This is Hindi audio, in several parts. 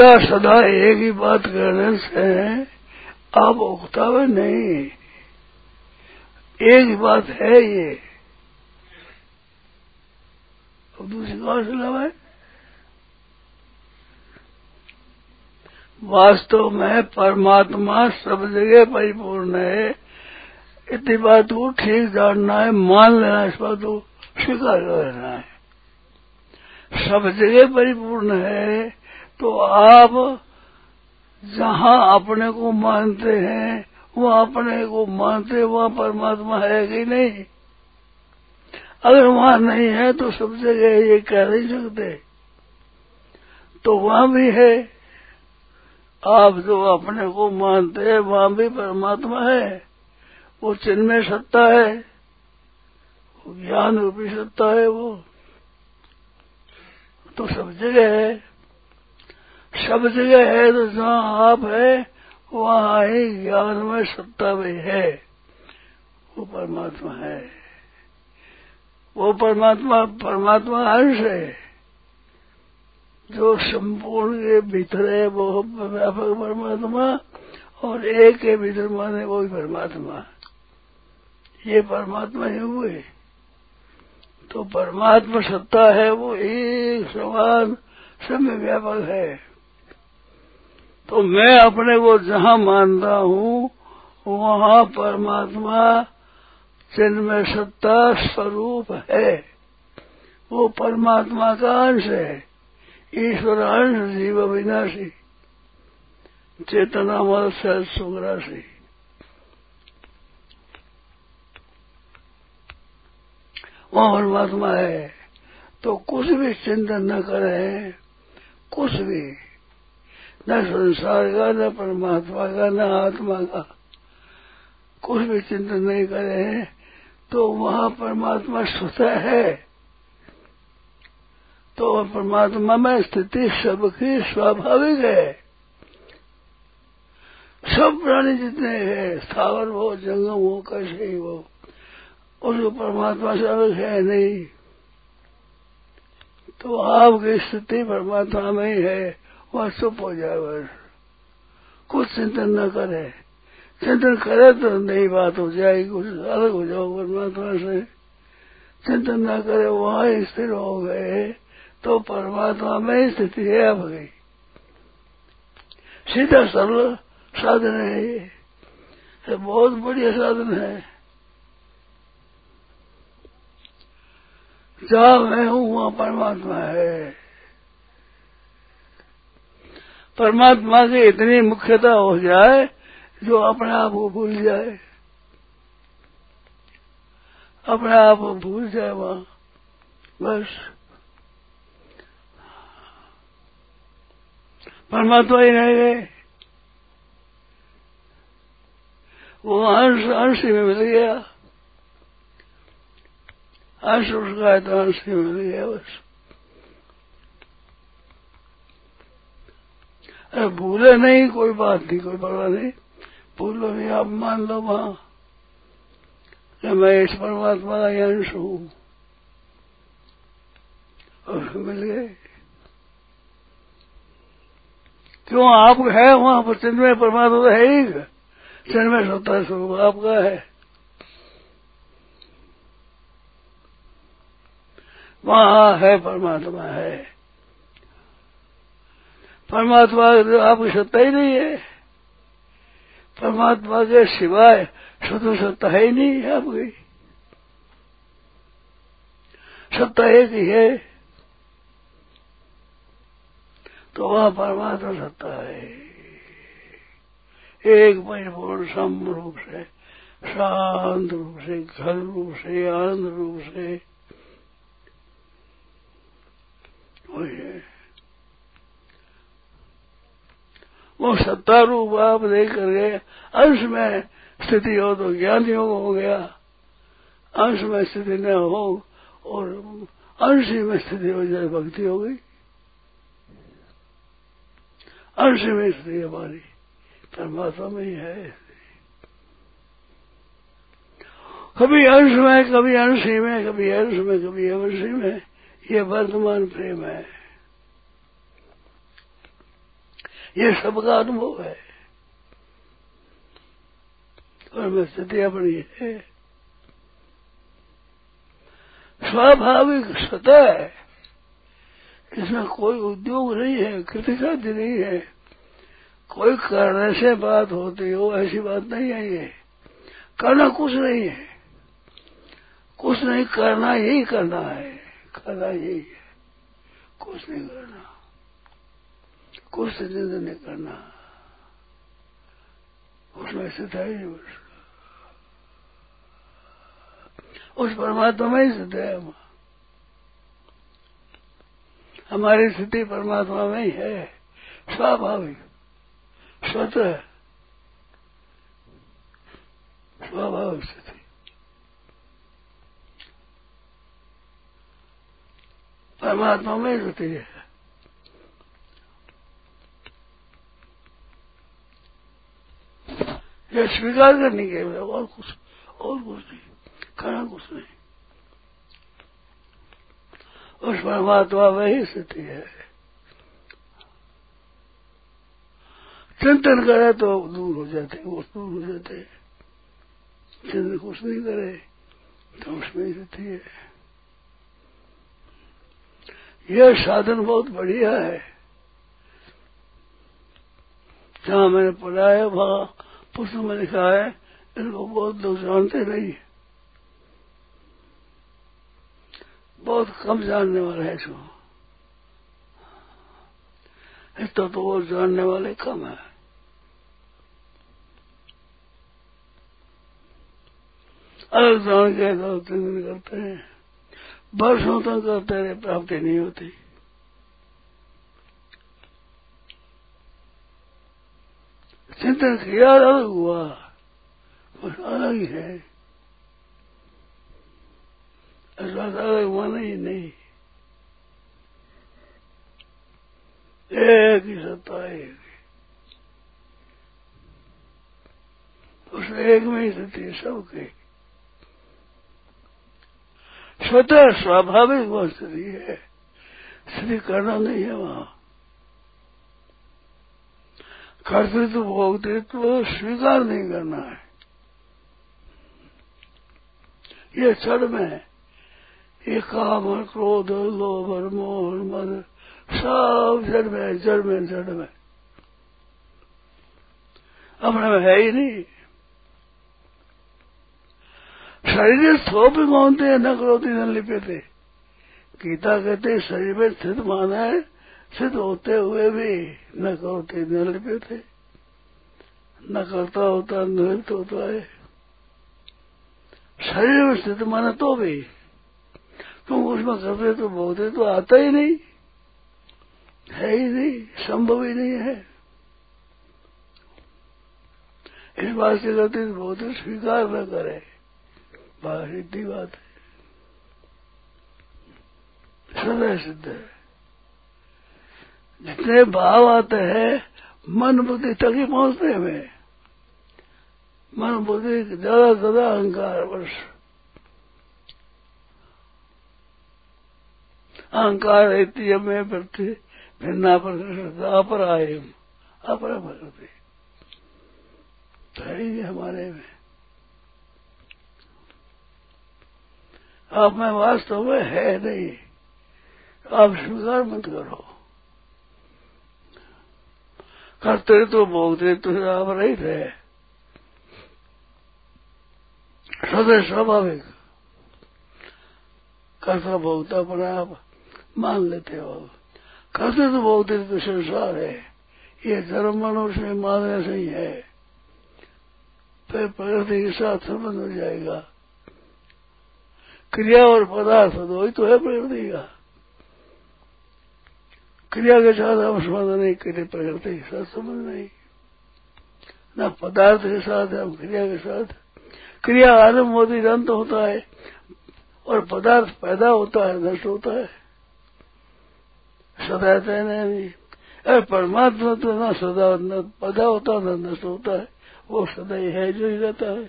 सदा सदा एक ही बात करने से आप उकतावे नहीं। एक ही बात है ये, अब दूसरी बात लावा है। वास्तव में परमात्मा सब जगह परिपूर्ण है, इतनी बात को ठीक जानना है, मान लेना, इस बात को स्वीकार कर लेना है। सब जगह परिपूर्ण है तो आप जहाँ अपने को मानते हैं वहाँ अपने को मानते हैं, वहाँ परमात्मा है कि नहीं। अगर वहाँ नहीं है तो सब जगह ये कह नहीं सकते, तो वहाँ भी है। आप जो अपने को मानते हैं वहाँ भी परमात्मा है, वो चिन्मय सत्ता है, वो ज्ञान रूपी सत्ता है, वो तो सब जगह है। सब जगह है तो जहाँ आप है वहाँ ही ज्ञान में सत्ता भी है, वो परमात्मा है। वो परमात्मा अंश है जो संपूर्ण के भीतर है, वो व्यापक परमात्मा, और एक के भीतर माने वो भी परमात्मा। ये परमात्मा ही हुए। तो परमात्मा सत्ता है, वो एक समान समय व्यापक है। तो मैं अपने को जहाँ मानता हूँ वहाँ परमात्मा चिन्मय सत्ता स्वरूप है, वो परमात्मा का अंश है। ईश्वर अंश जीव अविनाशी चेतना मल सहज सुग्रासी। वहाँ परमात्मा है तो कुछ भी चिंतन न करें, कुछ भी, न संसार का, न परमात्मा का, न आत्मा का, कुछ भी चिंतन नहीं करें तो वहाँ परमात्मा स्वतः है। तो परमात्मा में स्थिति सबकी स्वाभाविक है। सब प्राणी जितने हैं, स्थावर हो, जंगम हो, कैसे ही हो, उसको परमात्मा से अलग है नहीं। तो आपकी स्थिति परमात्मा में ही है, वह चुप हो जाए बस, कुछ चिंतन न करे। चिंतन करे तो नई बात हो जाएगी, कुछ अलग हो जाओ परमात्मा से। चिंतन न करे, वहाँ स्थिर हो गए तो परमात्मा में स्थिति है आप गई। सीधा सरल साधन है ये, बहुत बढ़िया साधन है। जहाँ मैं हूँ वहाँ परमात्मा है। परमात्मा की इतनी मुख्यता हो जाए जो अपने आप को भूल जाए, अपने आप को भूल जाए वहाँ बस। परमात्मा ही रह गए, वो अंश, अंश में मिल गया, अंश उसका है तो अंश में मिल गया बस। अरे भूले नहीं, कोई बात नहीं, कोई परवाह नहीं, भूलो नहीं, आप मान लो वहां मैं इस परमात्मा का अंश हूँ, और मिल गए। क्यों आप है वहां पर, चिन्मय परमात्मा तो है ही, चिन्मय सत्ता स्वरूप आपका है। वहां है परमात्मा है, परमात्मा आपकी सत्ता ही नहीं है, परमात्मा के सिवाय शुद्ध सत्ता ही नहीं है आपकी। सत्ता एक ही है तो वह परमात्मा सत्ता है, एक परिपूर्ण सम रूप से, शांत रूप से, घन रूप से, आनंद रूप से है। वो सत्ता रूप आप देख करके अंश में स्थिति हो तो ज्ञान योग हो गया, अंश में स्थिति न हो और अंश ही में स्थिति हो जाए भक्ति हो गई। अंश में स्थिति हमारी परमात्मा में ही है। कभी अंश में, कभी अंश ही में, कभी अंश में, कभी अंश ही में, ये वर्तमान प्रेम है। ये सबका अनुभव है और मैं स्थिति अपनी है स्वाभाविक सतह है, इसमें कोई उद्योग नहीं है, कृतिसाध्य नहीं है, कोई करने से बात होती हो ऐसी बात नहीं है। ये करना कुछ नहीं है, कुछ नहीं करना, यही करना है, करना यही है, कुछ नहीं करना, कुछ चिंतन नहीं करना, उसमें स्थित है ही उस परमात्मा में ही स्थित है। हमारी स्थिति परमात्मा में ही है, स्वाभाविक स्वतः स्वाभाविक स्थिति। परमात्मा में ही स्थिति है। यह स्वीकार करने के लिए और कुछ नहीं करना, कुछ नहीं, उस परमात्मा वही स्थिति है। चिंतन करे तो दूर हो जाते, वो दूर हो जाते हैं। चिंतन कुछ नहीं करे तो उसमें स्थिति है। यह साधन बहुत बढ़िया है। जहां मैंने पढ़ा है वहां पुस्तक में लिखा है, इनको बहुत लोग जानते नहीं, बहुत कम जानने वाले है। इसको तो वो जानने वाले कम है। अलग जान के चिंतन करते हैं, वर्षों तक करते रहे, प्राप्ति नहीं होती। चिंतन किया अलग हुआ, बस अलग ही है, अलग माना ही नहीं। एक ही सत्ता, एक उस एक में ही स्थिति सबके, स्वतः स्वाभाविक वह स्थिति है। स्थिति करना नहीं है वहां। कर्तृत्व भोक्तृत्व स्वीकार नहीं करना है, ये क्षण में है। ये काम और क्रोध और लोभ और मोह और मद सब जड़ में, जड़ में, जड़ में, अपने में है ही नहीं। शरीर स्थोप मानते न क्रोधी न लिपते, गीता कहते शरीर में स्थित माना है, सिद्ध होते हुए भी न करते न लिपते, न करता होता न लिप्त होता है। शरीर में स्थित माना तो भी तुम उसमें करते तो बोलते तो आता ही नहीं है, ही नहीं, संभव ही नहीं है। इस बात से करते तो बोलते स्वीकार न करे, बस सीधी बात है, सदा सिद्ध है। जितने भाव आते हैं मन बुद्धि तक ही पहुंचते हुए, मन बुद्धि ज्यादा ज्यादा अहंकार, बस अहंकार रहती है। मैं प्रति भिन्ना पर अपर आय अपर भरती है हमारे में। आप में वास्तव में है नहीं, आप स्वीकार मत करो। कर्तृत्व भोक्तृत्व से आप रहित है, सदैव स्वाभाविक। कर्ता भोक्ता पर आप मान लेते हो, कर्तृत्व भोक्तृत्व संसार है, ये धर्म मनुष्य से मानने से ही है, फिर प्रकृति के साथ संबंध हो जाएगा। क्रिया और पदार्थ वही तो है प्रकृति का, क्रिया के साथ हम संबंध नहीं, क्रिया प्रकृति के साथ संबंध नहीं, न पदार्थ के साथ हम क्रिया के साथ। क्रिया आरंभ होती अंत होता है और पदार्थ पैदा होता है नष्ट होता है, सदा है नहीं। अरे परमात्मा तो न सदा न पैदा होता न नष्ट होता है, वो सदा ही है, जो ही रहता है,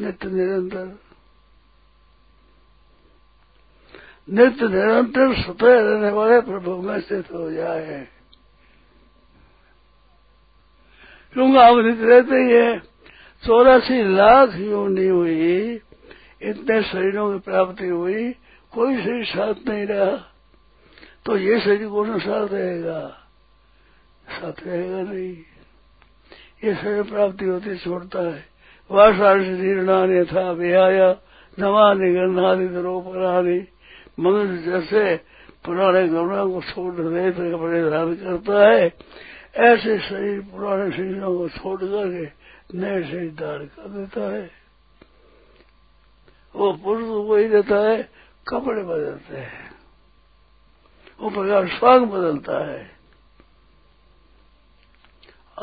नित्य निरंतर, नित्य निरंतर स्वतः रहने वाले प्रभु में स्थित हो जाए, क्योंकि आवृत रहते ही है। 84 लाख योनि हुई, इतने शरीरों की प्राप्ति हुई, कोई शरीर साथ नहीं रहा, तो ये शरीर कौन साथ रहेगा? साथ रहेगा नहीं। ये शरीर प्राप्ति होती छोड़ता है। वासार शरीर था बेहाया नवानी गन्हानी द्रोपरानी, मनुष्य जैसे पुराने गमला को छोड़ रेत कपड़े धारण करता है, ऐसे शरीर पुराने शरीरों को छोड़ करके नए शरीर धारण कर देता है। वो पुरुष वही रहता है, कपड़े बदलते हैं, वो प्रकाश स्वांग बदलता है,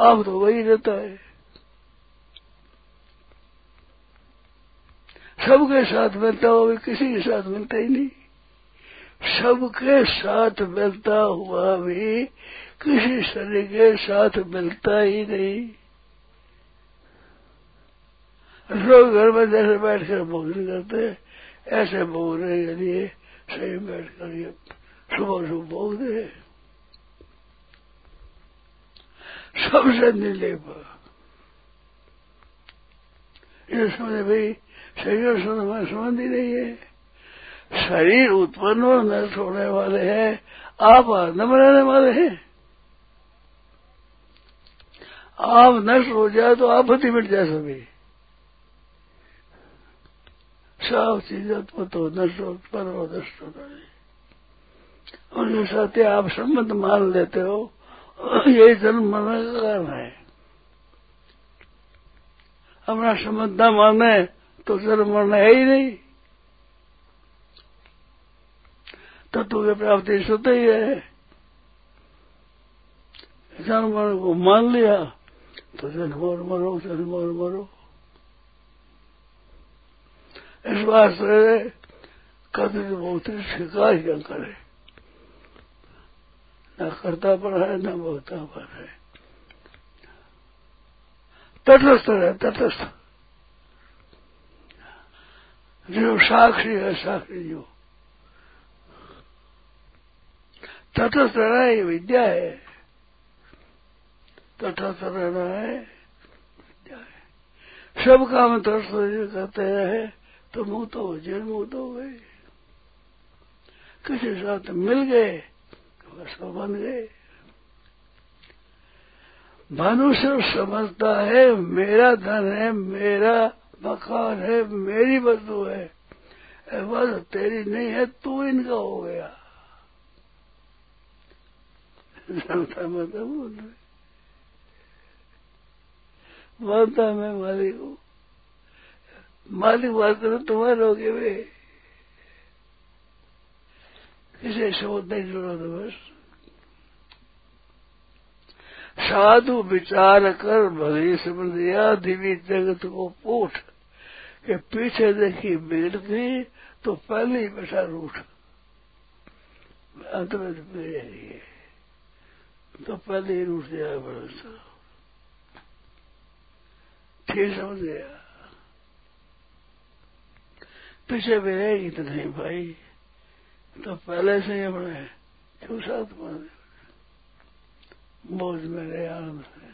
आप तो वही रहता है। सबके साथ मिलता हुआ भी किसी के साथ मिलता ही नहीं, सबके साथ मिलता हुआ भी किसी शरीर के साथ मिलता ही नहीं। लोग घर में जैसे बैठकर भोजन करते हैं, ऐसे भोगने के लिए शरीर बैठकर ये सुबह सुबह भोगते हैं। सबसे निर्लेप ये समझे भाई, शरीर से हमारा संबंध ही नहीं है। शरीर उत्पन्न और नष्ट होने वाले हैं, आप न बनाने वाले हैं। आप नष्ट हो जाए तो आप ही मिट जाए। सभी सब चीज उत्पन्न हो नष्ट, उत्पन्न हो नष्ट होता है, उनके साथ आप संबंध मान लेते हो, यही जन्म मरने का कारण है। अपना संबंध न माने तो जन्म मरना है ही नहीं। तत्व की प्राप्ति स्वतः ही है। जन्म मरण को मान लिया तो जन्म और मरो, जन्म और मरो। इस बात से कभी बहुत शिकार न करे, न करता पड़ा है न भोगता पड़ा है। तटस्थ है, तटस्थ जो साक्षी है, साक्षी जो तटस्थ रहना है, विद्या है। तटस्थ रहना है, विद्या है। सब काम तटस्थ करते रहे तो मुक्त हो, जन्म मुक्त हो गए। किसी साथ मिल गए तो सब बन गए। मनुष्य समझता है मेरा धन है, मेरा मकान है, मेरी वस्तु है। बस तेरी नहीं है, तू इनका हो गया। जनता मतलब मानता मैं मालिक हूं, मालिक बात करो तुम्हारे हो गए वे, इसे शब्द नहीं जोड़ा था। बस साधु विचार कर भली समझिया दिव्य जगत को पूठ, के पीछे देखी बिगड़ती तो पहले ही बैठा रूठ। अंत में तो पहले ही रूठ जाए, बड़ा ठीक समझ गया। पीछे भी रहेगी तो नहीं भाई, तो पहले से ही अपने क्यों साथ माने, मौज में रहे, आनंद है।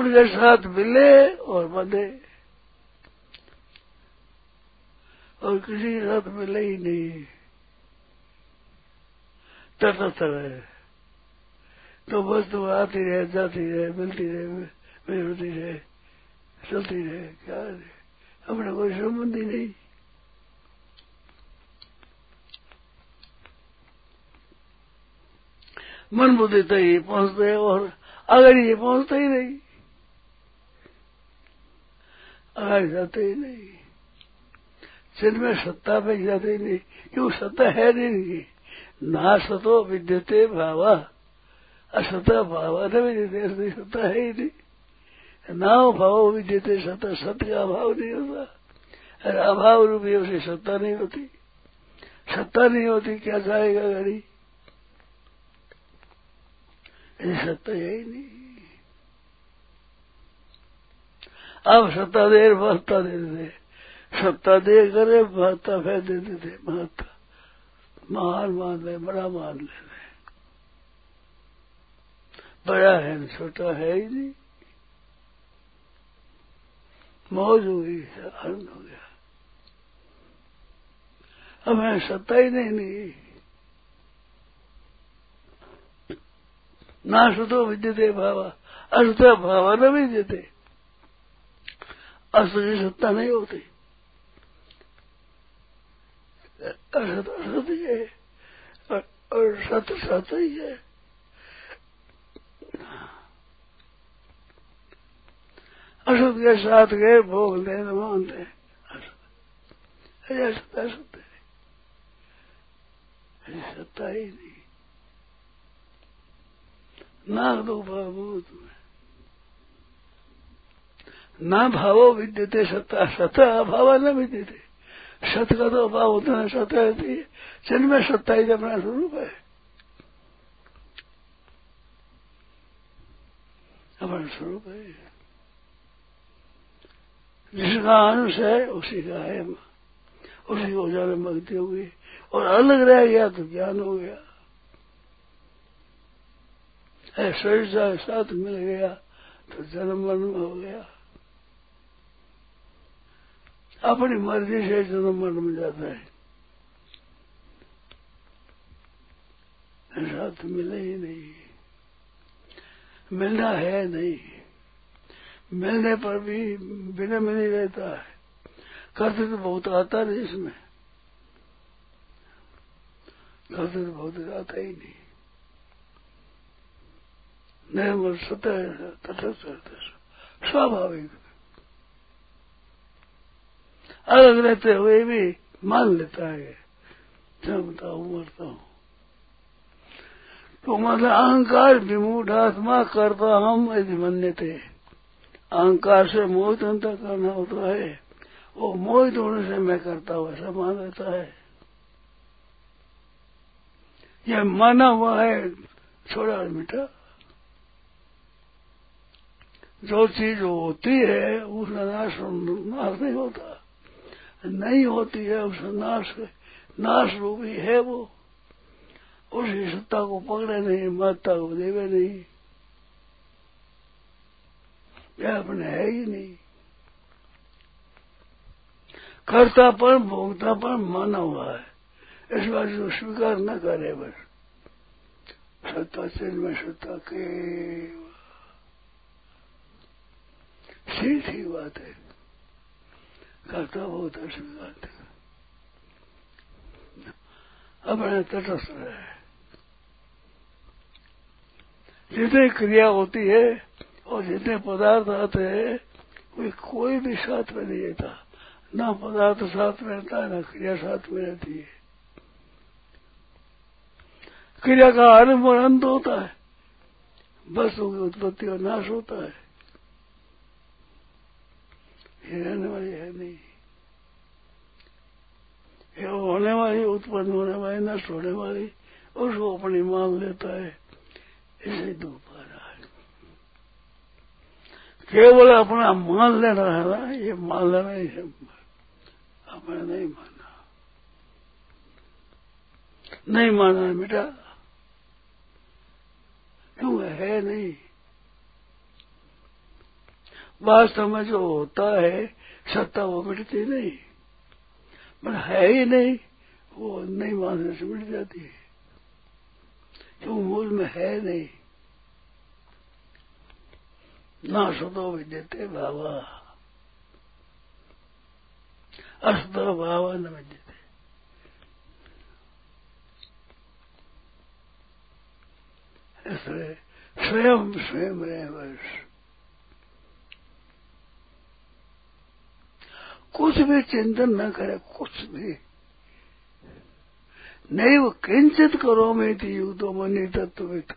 उनके साथ मिले और बंधे, और किसी के साथ मिले ही नहीं। तटस्थ रहे तो बस तुम आती रहे, जाती रहे, मिलती रहे, बिगड़ती रहे, चलती रहे, क्या रहे, अपने कोई संबंध ही नहीं। मन बुद्धि तक ही पहुंचते हैं, और अगर ये पहुंचते ही नहीं, आगे जाते ही नहीं, जिनमें सत्ता में जाते ही नहीं, क्यों सत्ता है नहीं। ना सतो विद्यते भावा असता भावा न विद्यते, सत्ता है ही नहीं। ना भाव विद्यते सत्ता, सत्य का अभाव नहीं होता, अरे अभाव रूपी उसे सत्ता नहीं होती। सत्ता नहीं होती क्या जाएगा गरीब, सत्ता यही नहीं। अब सत्ता देर महत्ता देते थे, सत्ता दे करे महत्ता फेंक देते थे। महत्ता महान मान ले, बड़ा मान ले, बड़ा है, छोटा है ही नहीं। मौज हो गई, आनंद हो गया। अब हमें सत्ता ही नहीं। ना सुतो विद्यते भावा, असुता भावा न विद्यते। असत की सत्ता नहीं होती, असत असत ही है और सत सत ही है। असत के साथ गए भोग लेन मानते हैं, अरे असत असत है, सत्ता ही नहीं। ना दो भावो तुम्हें, ना भावो विद्यते सत्ता, सत्ता अभाव न विद्यते। सत का तो अभाव होता है, सत्ता रहती है। जन्म सत्ता ही अपना स्वरूप है, अपना स्वरूप है। जिसका अंश है उसी का है, उसी को जाने मगती होगी और अलग रह गया तो ज्ञान हो गया। शरीर से साथ मिल गया तो जन्म मरण हो गया। अपनी मर्जी से जन्म मरण में जाता है, साथ मिले ही नहीं, मिलना है नहीं। मिलने पर भी बिना मिले रहता है, कर्तव्य तो बहुत आता नहीं। इसमें कर्तव्य तो बहुत आता ही नहीं, निर्मल सतह तटस्थ रहता, स्वाभाविक। अलग रहते हुए भी मान लेता है, जमता हूं मरता हूं। तो मतलब अहंकार विमूढ़ आत्मा करता हम यदि मन्यते। अहंकार से मोहित अंतर करना होता है, वो मोहित होने से मैं करता हूं ऐसा मान लेता है। यह माना हुआ है, छोड़ा मिटा। जो चीज होती है उसका नाश नहीं होता, नहीं होती है उसका नाश, नाश रूपी है वो। उसकी सत्ता को पकड़े नहीं, महत्ता को देवे नहीं, यह अपने है ही नहीं। कर्तापन भोक्तापन माना हुआ है, इस बात को स्वीकार न करे। बस सत्ता चिन्ह में सत्ता के ठीक ठीक बात है, कर्ता भोक्ता स्वीकार अपने तटस्थ है। जितनी क्रिया होती है और जितने पदार्थ आते हैं वे कोई भी साथ में नहीं रहता, ना पदार्थ साथ में रहता है, ना क्रिया साथ में रहती है। क्रिया का आरंभ और अंत होता है, वस्तु की उत्पत्ति और नाश होता है। ये रहने वाली है नहीं, ये होने वाली, उत्पन्न होने वाली, नष्ट होने वाली, उसको अपनी मान लेता है। इसे धूप केवल अपना मान लेना है ना, ये मान लेना ही है, अपना नहीं माना। नहीं माना बेटा, क्यों है नहीं। वास्तव में जो होता है सत्ता वो मिटती नहीं, पर है ही नहीं, वो नहीं मानने से मिट जाती है। क्यों मूल में है नहीं। ना सुतो विद्यते भावा, असतो भावा न विद्यते। इसलिए स्वयं स्वयं रहे। बस कुछ भी चिंतन न करे, कुछ भी नहीं। वो किंचित करो में थी युद्धो मनी तत्वित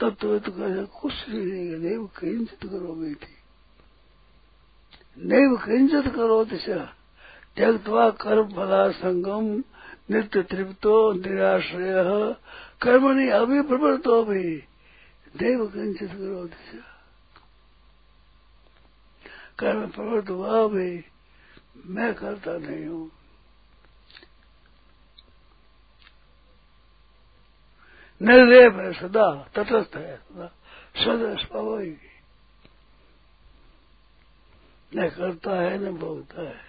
तत्वित कर, कुछ नहीं। नैव किंचित करो में थी, नैव किंचित करो दिशा त्यक्त्वा कर्म फला संगम नित्य तृप्तो निराश्रय कर्मणि अभी प्रवृत्तो भी नैव किंचित करो दिशा। कर्म प्रवृत्त हुआ भी मैं करता नहीं हूं, निर्लेप है, सदा तटस्थ है, सदा सदा स्वाभाविक न करता है न भोगता है।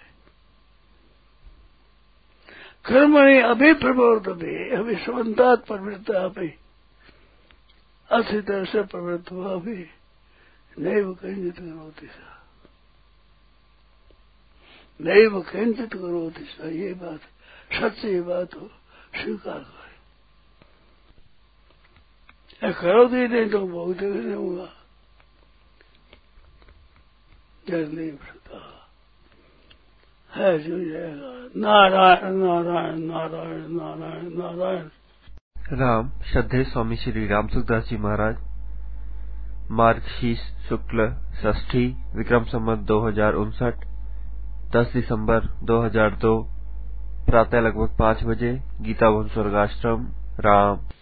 कर्मणि अभी प्रवृत्त भी अभी संबंधात प्रवृत्ता अभी अच्छी तरह से प्रवृत्त हुआ भी नैव किंचित करोति सा, नैव किंचित करोति सा, ये बात सच्ची बात हो स्वीकार करे। करोगे नहीं तो भोगते भी नहीं होगा। नहीं पड़ता है जो जाएगा नारायण नारायण नारायण नारायण नारायण राम। श्रद्धेय स्वामी श्री रामसुखदास जी महाराज, मार्ग शीर्ष शुक्ल षष्ठी, विक्रम संवत 2059, 10 दिसंबर 2002, प्रातः लगभग 5 बजे, गीता भवन स्वर्गाश्रम, राम।